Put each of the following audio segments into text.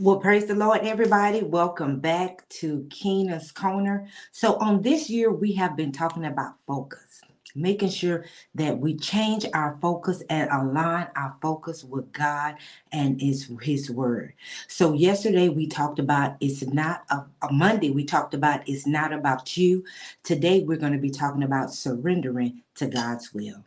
Well, praise the Lord, everybody. Welcome back to Keena's Corner. So on this year, we have been talking about focus, making sure that we change our focus and align our focus with God and His Word. So yesterday, we talked about it's not a Monday. We talked about it's not about you. Today, we're going to be talking about surrendering to God's will.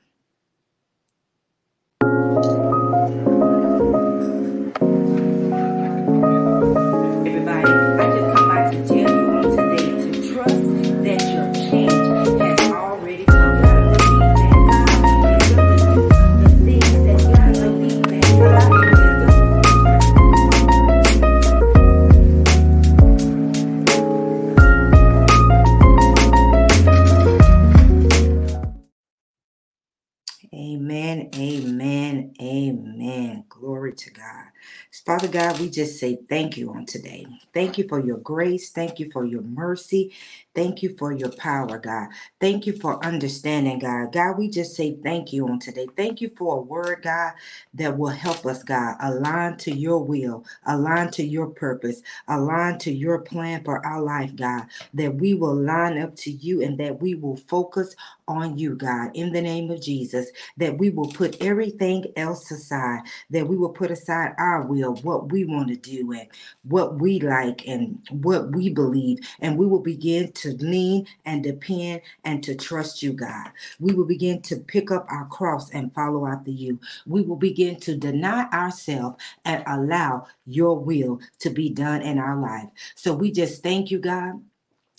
Amen. Glory to God. Father God, we just say thank you on today. Thank you for your grace. Thank you for your mercy. Thank you for your power, God. Thank you for understanding, God. God, we just say thank you on today. Thank you for a word, God, that will help us, God, align to your will, align to your purpose, align to your plan for our life, God, that we will line up to you and that we will focus on you, God, in the name of Jesus, that we will put everything else aside, that we will put aside our will, what we want to do and what we like and what we believe, and we will begin to lean and depend and to trust you, God. We will begin to pick up our cross and follow after you. We will begin to deny ourselves and allow your will to be done in our life. So we just thank you, God.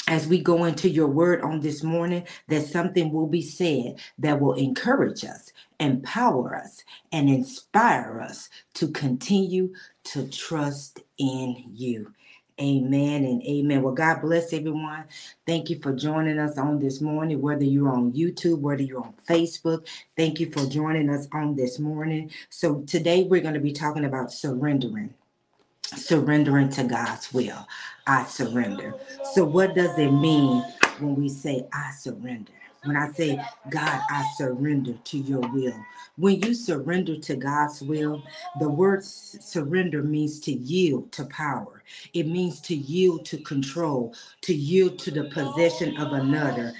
As we go into your word on this morning, that something will be said that will encourage us, empower us, and inspire us to continue to trust in you. Amen and amen. Well, God bless everyone. Thank you for joining us on this morning, whether you're on YouTube, whether you're on Facebook. Thank you for joining us on this morning. So today we're going to be talking about surrendering. Surrendering to God's will. I surrender. So what does it mean when we say I surrender? When I say, God, I surrender to your will. When you surrender to God's will, the word surrender means to yield to power. It means to yield to control, to yield to the possession of another,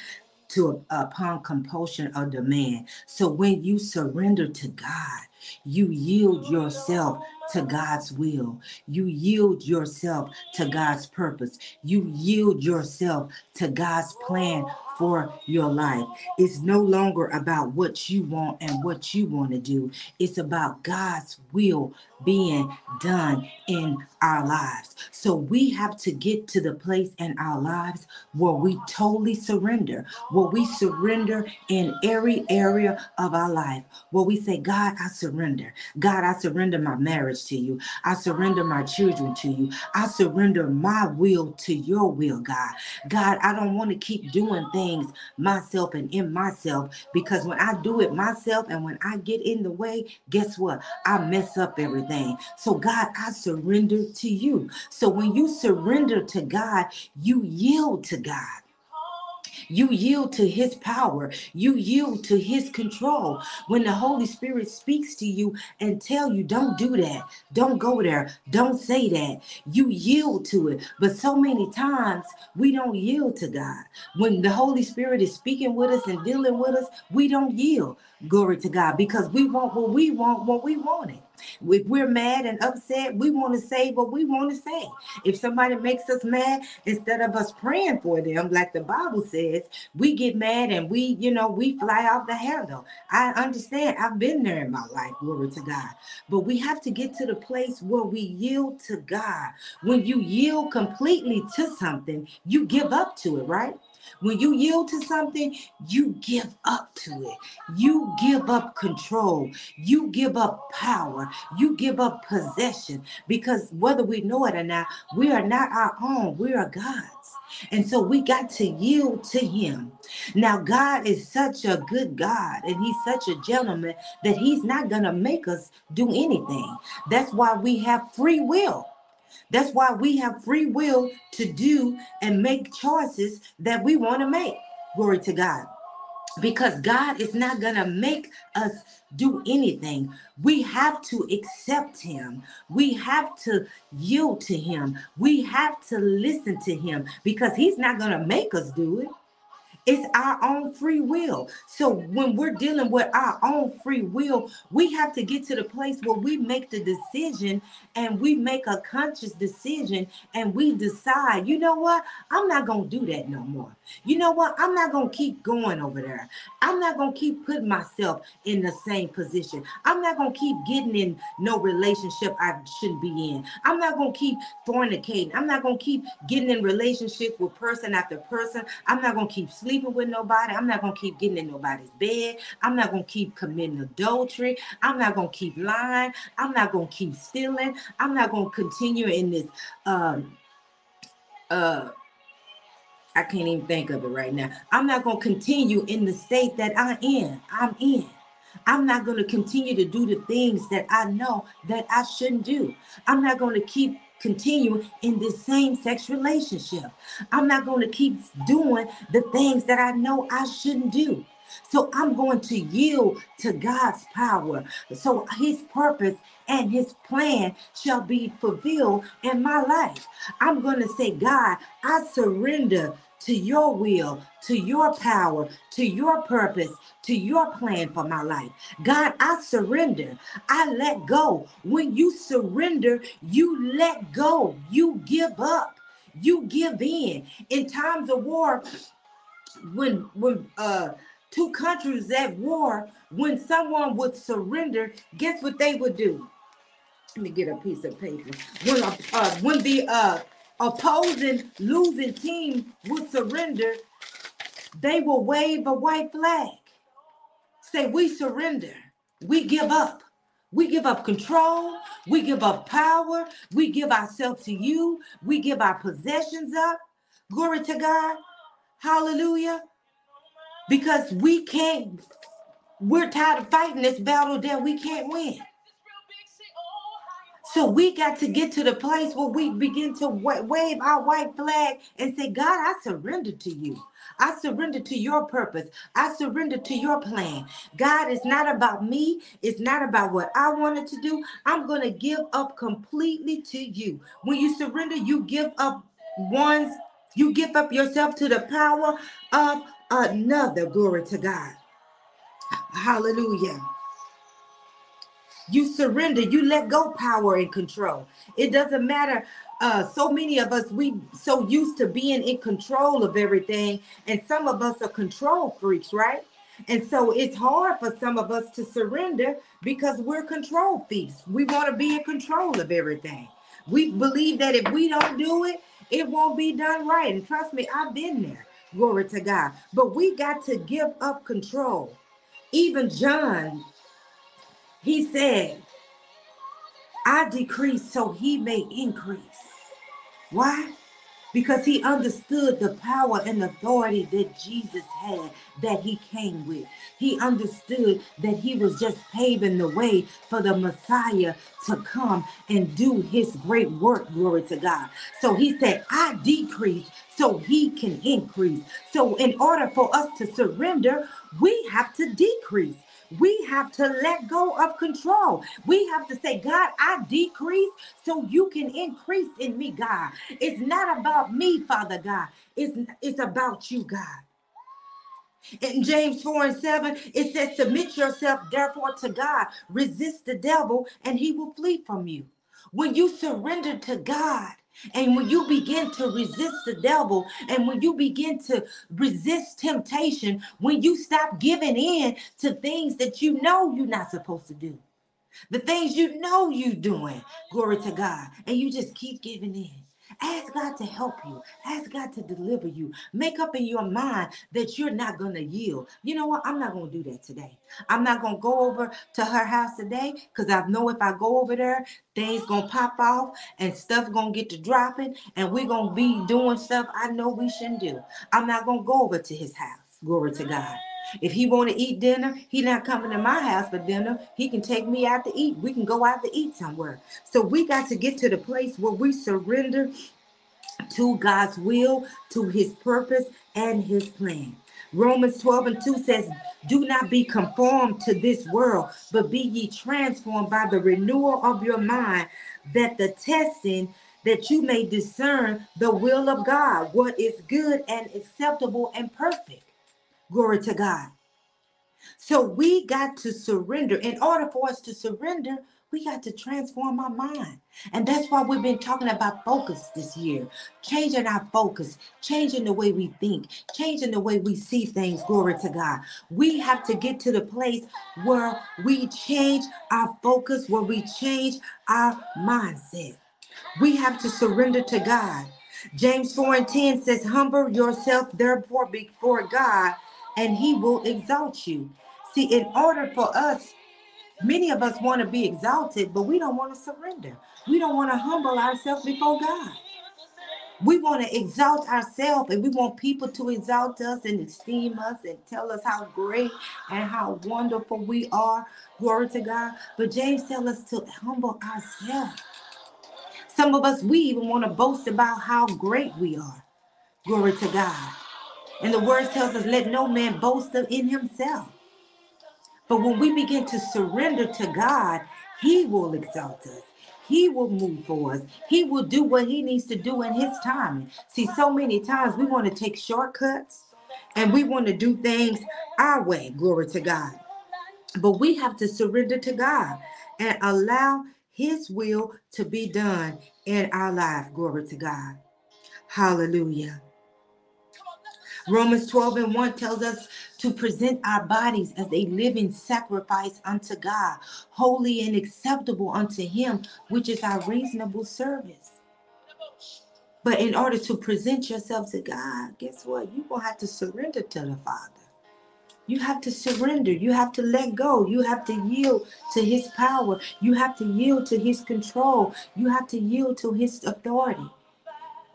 to upon compulsion or demand. So when you surrender to God, you yield yourself to God's will. You yield yourself to God's purpose. You yield yourself to God's plan for your life. It's no longer about what you want and what you want to do. It's about God's will being done in our lives. So we have to get to the place in our lives where we totally surrender, where we surrender in every area of our life, where we say, God, I surrender. God, I surrender my marriage to you. I surrender my children to you. I surrender my will to your will, God. God, I don't want to keep doing things myself and in myself, because when I do it myself and when I get in the way, guess what? I mess up everything. So God, I surrender to you. So when you surrender to God, you yield to God. You yield to his power. You yield to his control. When the Holy Spirit speaks to you and tell you, don't do that. Don't go there. Don't say that. You yield to it. But so many times we don't yield to God. When the Holy Spirit is speaking with us and dealing with us, we don't yield. Glory to God, because we want what we want when we want it. If we're mad and upset, we want to say what we want to say. If somebody makes us mad, instead of us praying for them, like the Bible says, we get mad and we fly off the handle. I understand. I've been there in my life, glory to God. But we have to get to the place where we yield to God. When you yield completely to something, you give up to it, right? When you yield to something, you give up to it. You give up control. You give up power. You give up possession. Because whether we know it or not, we are not our own. We are God's. And so we got to yield to him. Now, God is such a good God, and he's such a gentleman that he's not going to make us do anything. That's why we have free will. That's why we have free will to do and make choices that we want to make. Glory to God. because God is not going to make us do anything. We have to accept him. We have to yield to him. We have to listen to him, because he's not going to make us do it. It's our own free will. So when we're dealing with our own free will, we have to get to the place where we make the decision, and we make a conscious decision, and we decide, you know what? I'm not going to do that no more. You know what? I'm not going to keep going over there. I'm not going to keep putting myself in the same position. I'm not going to keep getting in no relationship I shouldn't be in. I'm not going to keep fornicating. I'm not going to keep getting in relationships with person after person. I'm not going to keep sleeping with nobody. I'm not going to keep getting in nobody's bed. I'm not going to keep committing adultery. I'm not going to keep lying. I'm not going to keep stealing. I'm not going to continue in this, I can't even think of it right now. I'm not going to continue in the state that I'm in. I'm not going to continue to do the things that I know that I shouldn't do. I'm not going to keep continue in this same-sex relationship. I'm not going to keep doing the things that I know I shouldn't do. So I'm going to yield to God's power, so his purpose and his plan shall be fulfilled in my life. I'm going to say, God, I surrender to your will, to your power, to your purpose, to your plan for my life. God, I surrender. I let go. When you surrender, you let go. You give up. You give in. In times of war, when two countries at war, when someone would surrender, guess what they would do? Let me get a piece of paper. When the opposing losing team would surrender, they will wave a white flag. Say, we surrender. We give up. We give up control. We give up power. We give ourselves to you. We give our possessions up. Glory to God. Hallelujah. Because we can't, we're tired of fighting this battle that we can't win. So we got to get to the place where we begin to wave our white flag and say, God, I surrender to you. I surrender to your purpose. I surrender to your plan. God, it's not about me. It's not about what I wanted to do. I'm going to give up completely to you. When you surrender, you give up you give up yourself to the power of another. Glory to God. Hallelujah. You surrender, you let go power and control. It doesn't matter. So many of us, we so used to being in control of everything. And some of us are control freaks, right? And so it's hard for some of us to surrender because we're control freaks. We want to be in control of everything. We believe that if we don't do it, it won't be done right. And trust me, I've been there. Glory to God. But we got to give up control. Even John, he said, I decrease so he may increase. Why? Because he understood the power and authority that Jesus had, that he came with. He understood that he was just paving the way for the Messiah to come and do his great work, glory to God. So he said, I decrease so he can increase. So in order for us to surrender, we have to decrease. We have to let go of control. We have to say, God, I decrease so you can increase in me, God. It's not about me, Father God. It's about you, God. In James 4:7, it says, submit yourself therefore to God. Resist the devil and he will flee from you. When you surrender to God, and when you begin to resist the devil, and when you begin to resist temptation, when you stop giving in to things that you know you're not supposed to do, the things you know you're doing, glory to God, and you just keep giving in. Ask God to help you. Ask God to deliver you. Make up in your mind that you're not going to yield. You know what? I'm not going to do that today. I'm not going to go over to her house today, because I know if I go over there, things going to pop off and stuff going to get to dropping, and we're going to be doing stuff I know we shouldn't do. I'm not going to go over to his house. Glory to God. If he want to eat dinner, he's not coming to my house for dinner. He can take me out to eat. We can go out to eat somewhere. So we got to get to the place where we surrender to God's will, to his purpose, and his plan. Romans 12:2 says, do not be conformed to this world, but be ye transformed by the renewal of your mind, that the testing that you may discern the will of God, what is good and acceptable and perfect. Glory to God. So we got to surrender. In order for us to surrender, we got to transform our mind. And that's why we've been talking about focus this year. Changing our focus, changing the way we think, changing the way we see things, glory to God. We have to get to the place where we change our focus, where we change our mindset. We have to surrender to God. James 4:10 says, humble yourself therefore before God, and he will exalt you. See, in order for us, many of us want to be exalted, but we don't want to surrender. We don't want to humble ourselves before God. We want to exalt ourselves, and we want people to exalt us and esteem us and tell us how great and how wonderful we are. Glory to God. But James tells us to humble ourselves. Some of us, we even want to boast about how great we are. Glory to God. And the word tells us, let no man boast in himself. But when we begin to surrender to God, he will exalt us. He will move for us. He will do what he needs to do in his timing. See, so many times we want to take shortcuts and we want to do things our way. Glory to God. But we have to surrender to God and allow his will to be done in our life. Glory to God. Hallelujah. Romans 12:1 tells us to present our bodies as a living sacrifice unto God, holy and acceptable unto him, which is our reasonable service. But in order to present yourself to God, guess what? You're going to have to surrender to the Father. You have to surrender. You have to let go. You have to yield to his power. You have to yield to his control. You have to yield to his authority.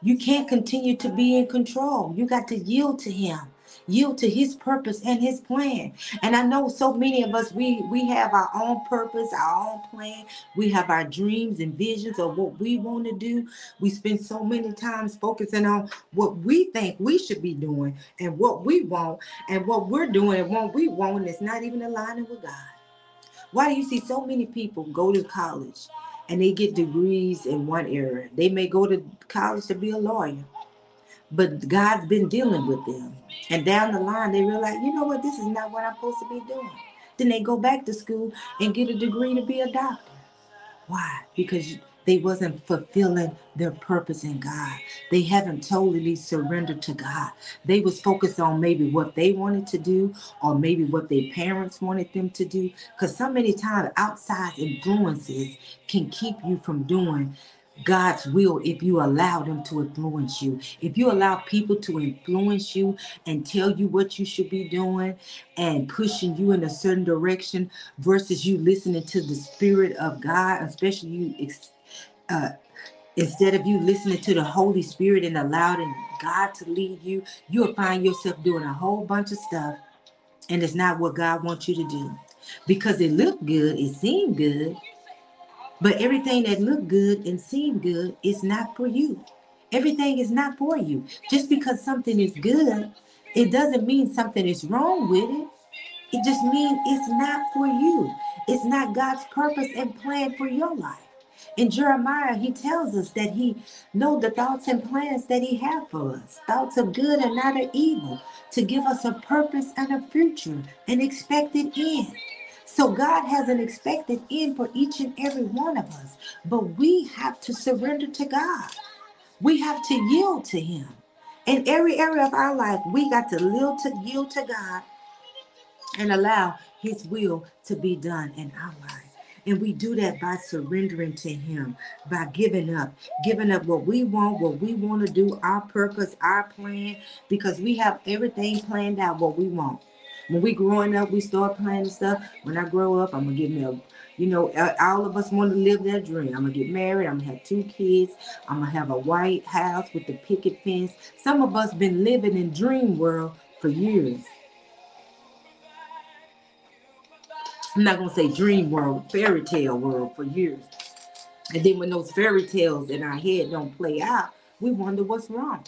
You can't continue to be in control. You got to yield to him, yield to his purpose and his plan. And I know so many of us, we have our own purpose, our own plan. We have our dreams and visions of what we want to do. We spend so many times focusing on what we think we should be doing and what we want, and what we're doing and what we want is not even aligning with God. Why do you see so many people go to college and they get degrees in one area? They may go to college to be a lawyer, but God's been dealing with them. And down the line, they realize, you know what? This is not what I'm supposed to be doing. Then they go back to school and get a degree to be a doctor. Why? Because they wasn't fulfilling their purpose in God. They haven't totally surrendered to God. They was focused on maybe what they wanted to do or maybe what their parents wanted them to do. Because so many times outside influences can keep you from doing God's will if you allow them to influence you. If you allow people to influence you and tell you what you should be doing and pushing you in a certain direction versus you listening to the Spirit of God, especially instead of you listening to the Holy Spirit and allowing God to lead you, you'll find yourself doing a whole bunch of stuff, and it's not what God wants you to do. Because it looked good, it seemed good, but everything that looked good and seemed good is not for you. Everything is not for you. Just because something is good, it doesn't mean something is wrong with it. It just means it's not for you. It's not God's purpose and plan for your life. In Jeremiah, he tells us that he knows the thoughts and plans that he has for us, thoughts of good and not of evil, to give us a purpose and a future, an expected end. So God has an expected end for each and every one of us, but we have to surrender to God. We have to yield to him. In every area of our life, we got to yield to God and allow his will to be done in our life. And we do that by surrendering to him, by giving up what we want to do, our purpose, our plan, because we have everything planned out what we want. When we growing up, we start planning stuff. When I grow up, I'm going to get married. You know, all of us want to live that dream. I'm going to get married. I'm going to have 2 kids. I'm going to have a white house with the picket fence. Some of us been living in dream world for years. I'm not going to say dream world, fairy tale world for years. And then when those fairy tales in our head don't play out, we wonder what's wrong.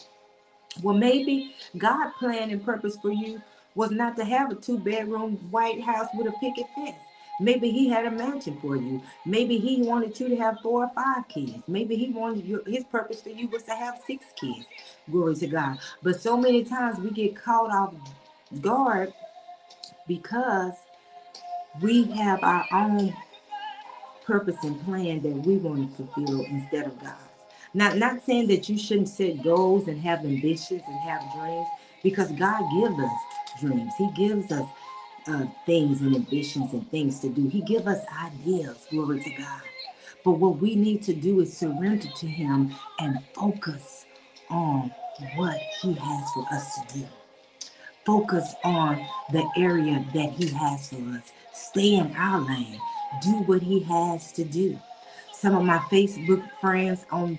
Well, maybe God's plan and purpose for you was not to have a 2-bedroom white house with a picket fence. Maybe he had a mansion for you. Maybe he wanted you to have 4 or 5 kids. Maybe he wanted you, his purpose for you was to have 6 kids. Glory to God. But so many times we get caught off guard because we have our own purpose and plan that we want to fulfill instead of God's. Not saying that you shouldn't set goals and have ambitions and have dreams, because God gives us dreams. He gives us things and ambitions and things to do. He gives us ideas, glory to God. But what we need to do is surrender to him and focus on what he has for us to do. Focus on the area that he has for us. Stay in our lane. Do what he has to do. Some of my Facebook friends on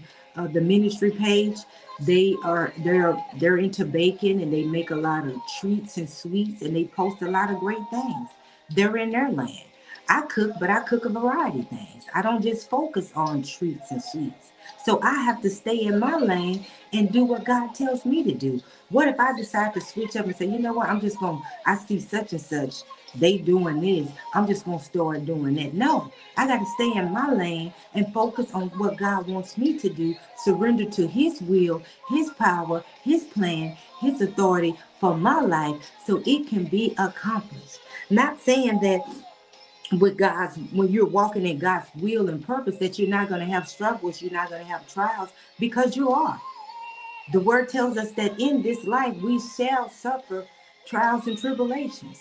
the ministry page, they're into baking, and they make a lot of treats and sweets, and they post a lot of great things. They're in their lane. I cook, but I cook a variety of things. I don't just focus on treats and sweets. So I have to stay in my lane and do what God tells me to do. What if I decide to switch up and say, you know what, I'm just going, I see such and such, they doing this, I'm just going to start doing that. No, I got to stay in my lane and focus on what God wants me to do, surrender to his will, his power, his plan, his authority for my life so it can be accomplished. Not saying that with God's, when you're walking in God's will and purpose, that you're not going to have struggles, you're not going to have trials, because you are. The word tells us that in this life we shall suffer trials and tribulations.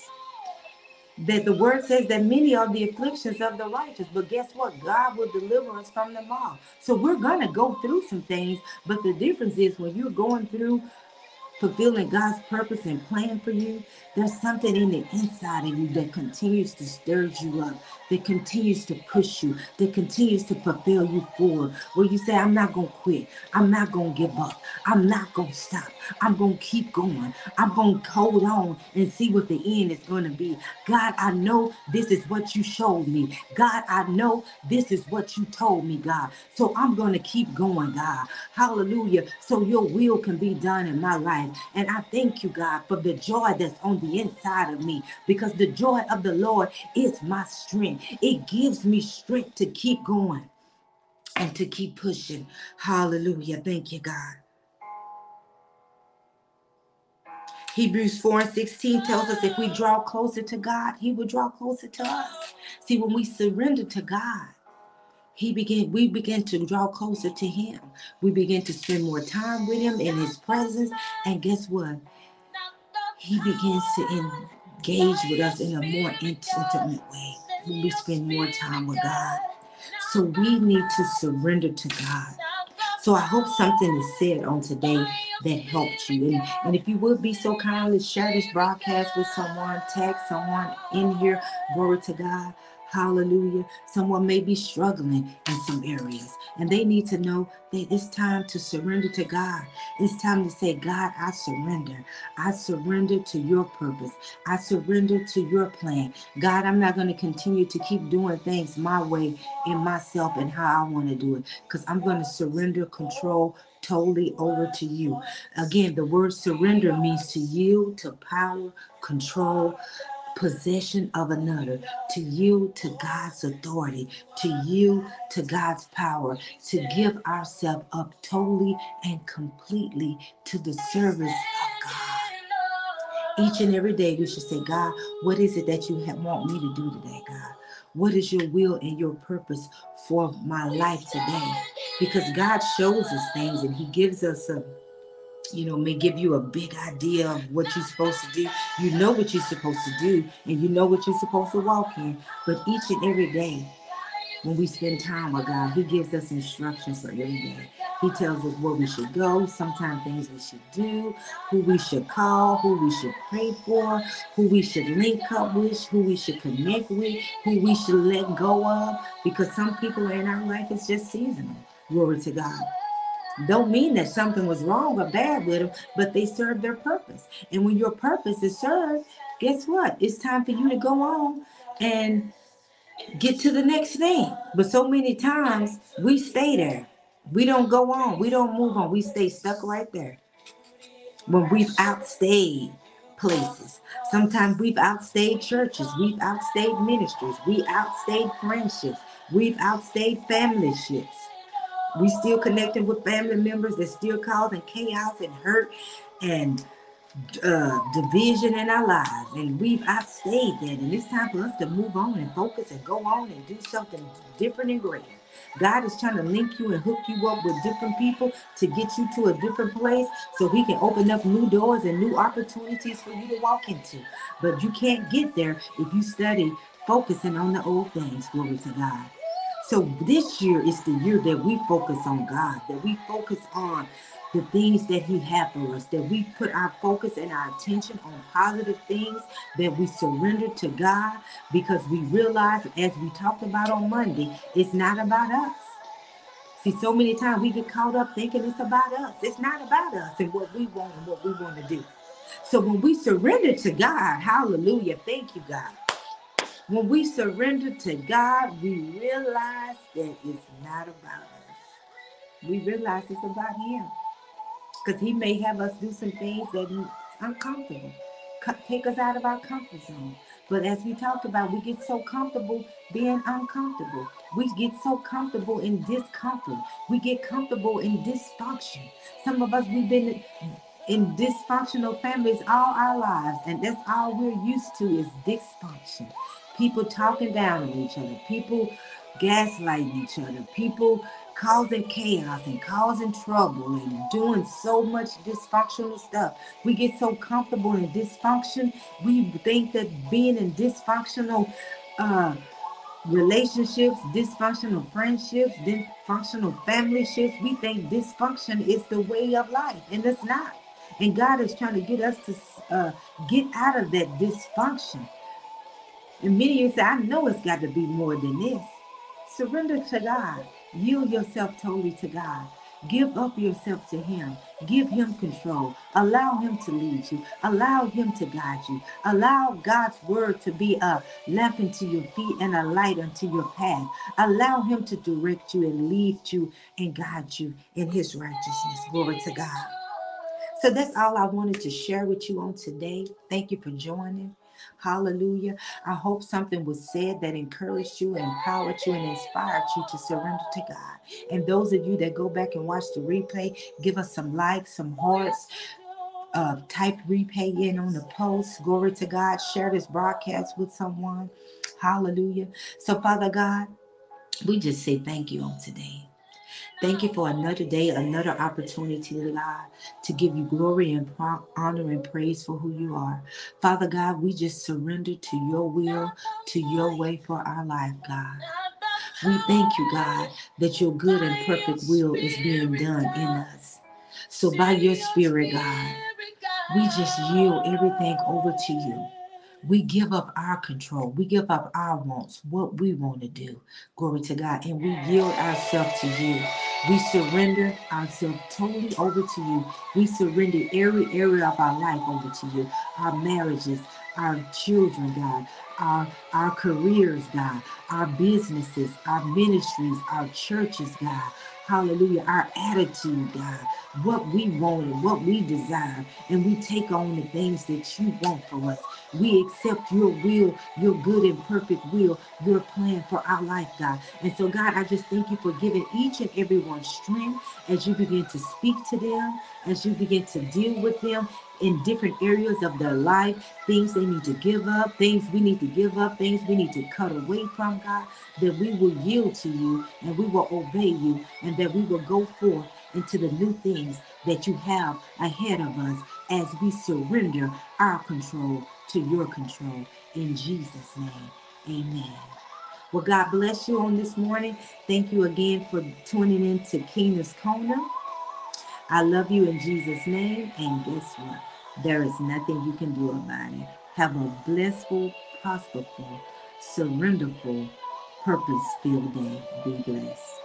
That the word says that many are the afflictions of the righteous, but guess what? God will deliver us from them all. So we're going to go through some things, but the difference is when you're going through fulfilling God's purpose and plan for you, there's something in the inside of you that continues to stir you up, that continues to push you, that continues to propel you forward, where you say, I'm not going to quit. I'm not going to give up. I'm not going to stop. I'm going to keep going. I'm going to hold on and see what the end is going to be. God, I know this is what you showed me. God, I know this is what you told me, God. So I'm going to keep going, God. Hallelujah. So your will can be done in my life. And I thank you, God, for the joy that's on the inside of me, because the joy of the Lord is my strength. It gives me strength to keep going and to keep pushing. Hallelujah. Thank you, God. Hebrews 4:16 tells us if we draw closer to God, he will draw closer to us. See, when we surrender to God, we begin to draw closer to him. We begin to spend more time with him in his presence. And guess what? He begins to engage with us in a more intimate way when we spend more time with God. So we need to surrender to God. So I hope something is said on today that helped you. And if you would be so kindly share this broadcast with someone, text someone in here, glory to God. Hallelujah. Someone may be struggling in some areas, and they need to know that it's time to surrender to God. It's time to say, God, I surrender. I surrender to your purpose. I surrender to your plan. God, I'm not going to continue to keep doing things my way and myself and how I want to do it, because I'm going to surrender control totally over to you. Again, the word surrender means to yield to power, control, possession of another, to yield to God's authority, to yield to God's power, to give ourselves up totally and completely to the service of God. Each and every day we should say, God, what is it that you want me to do today, God? What is your will and your purpose for my life today? Because God shows us things, and he gives us a may give you a big idea of what you're supposed to do. You know what you're supposed to do, and you know what you're supposed to walk in. But each and every day, when we spend time with God, he gives us instructions for every day. He tells us where we should go, sometimes things we should do, who we should call, who we should pray for, who we should link up with, who we should connect with, who we should let go of, because some people in our life is just seasonal. Glory to God. Don't mean that something was wrong or bad with them, but they served their purpose. And when your purpose is served, guess what? It's time for you to go on and get to the next thing. But so many times we stay there. We don't go on. We don't move on. We stay stuck right there. When we've outstayed places. Sometimes we've outstayed churches, we've outstayed ministries, we outstayed friendships, we've outstayed familyships. We still connecting with family members that's still causing chaos and hurt and division in our lives, and we've outstayed that, and it's time for us to move on and focus and go on and do something different and greater. God is trying to link you and hook you up with different people to get you to a different place so he can open up new doors and new opportunities for you to walk into. But you can't get there if you study focusing on the old things. Glory to God. So this year is the year that we focus on God, that we focus on the things that he has for us, that we put our focus and our attention on positive things, that we surrender to God, because we realize, as we talked about on Monday, it's not about us. See, so many times we get caught up thinking it's about us. It's not about us and what we want and what we want to do. So when we surrender to God, hallelujah, thank you, God. When we surrender to God, we realize that it's not about us. We realize it's about him. Because he may have us do some things that are uncomfortable, take us out of our comfort zone. But as we talked about, we get so comfortable being uncomfortable. We get so comfortable in discomfort. We get comfortable in dysfunction. Some of us, we've been in dysfunctional families all our lives, and that's all we're used to is dysfunction. People talking down on each other, people gaslighting each other, people causing chaos and causing trouble and doing so much dysfunctional stuff. We get so comfortable in dysfunction. We think that being in dysfunctional relationships, dysfunctional friendships, dysfunctional familyships, we think dysfunction is the way of life, and it's not. And God is trying to get us to get out of that dysfunction. And many of you say, I know it's got to be more than this. Surrender to God. Yield yourself totally to God. Give up yourself to him. Give him control. Allow him to lead you. Allow him to guide you. Allow God's word to be a lamp unto your feet and a light unto your path. Allow him to direct you and lead you and guide you in his righteousness. Glory to God. So that's all I wanted to share with you on today. Thank you for joining. Hallelujah. I hope something was said that encouraged you, empowered you, and inspired you to surrender to God. And those of you that go back and watch the replay, give us some likes, some hearts, type replay in on the post. Glory to God. Share this broadcast with someone. Hallelujah. So Father God, we just say thank you on today. Thank you for another day, another opportunity, God, to give you glory and honor and praise for who you are. Father God, we just surrender to your will, to your way for our life, God. We thank you, God, that your good and perfect will is being done in us. So by your Spirit, God, we just yield everything over to you. We give up our control. We give up our wants, what we want to do. Glory to God. And we yield ourselves to you. We surrender ourselves totally over to you. We surrender every area of our life over to you. Our marriages, our children, God, our careers, God, our businesses, our ministries, our churches, God. Hallelujah. Our attitude, God, what we want and what we desire. And we take on the things that you want for us. We accept your will, your good and perfect will, your plan for our life, God. And so, God, I just thank you for giving each and every one strength as you begin to speak to them, as you begin to deal with them in different areas of their life, things they need to give up, things we need to give up, things we need to cut away from, God, that we will yield to you and we will obey you and that we will go forth into the new things that you have ahead of us as we surrender our control to your control. In Jesus' name, amen. Well, God bless you on this morning. Thank you again for tuning in to Keena's Corner. I love you in Jesus' name. And guess what? There is nothing you can do about it. Have a blissful, prosperful, surrenderful, purpose-filled day. Be blessed.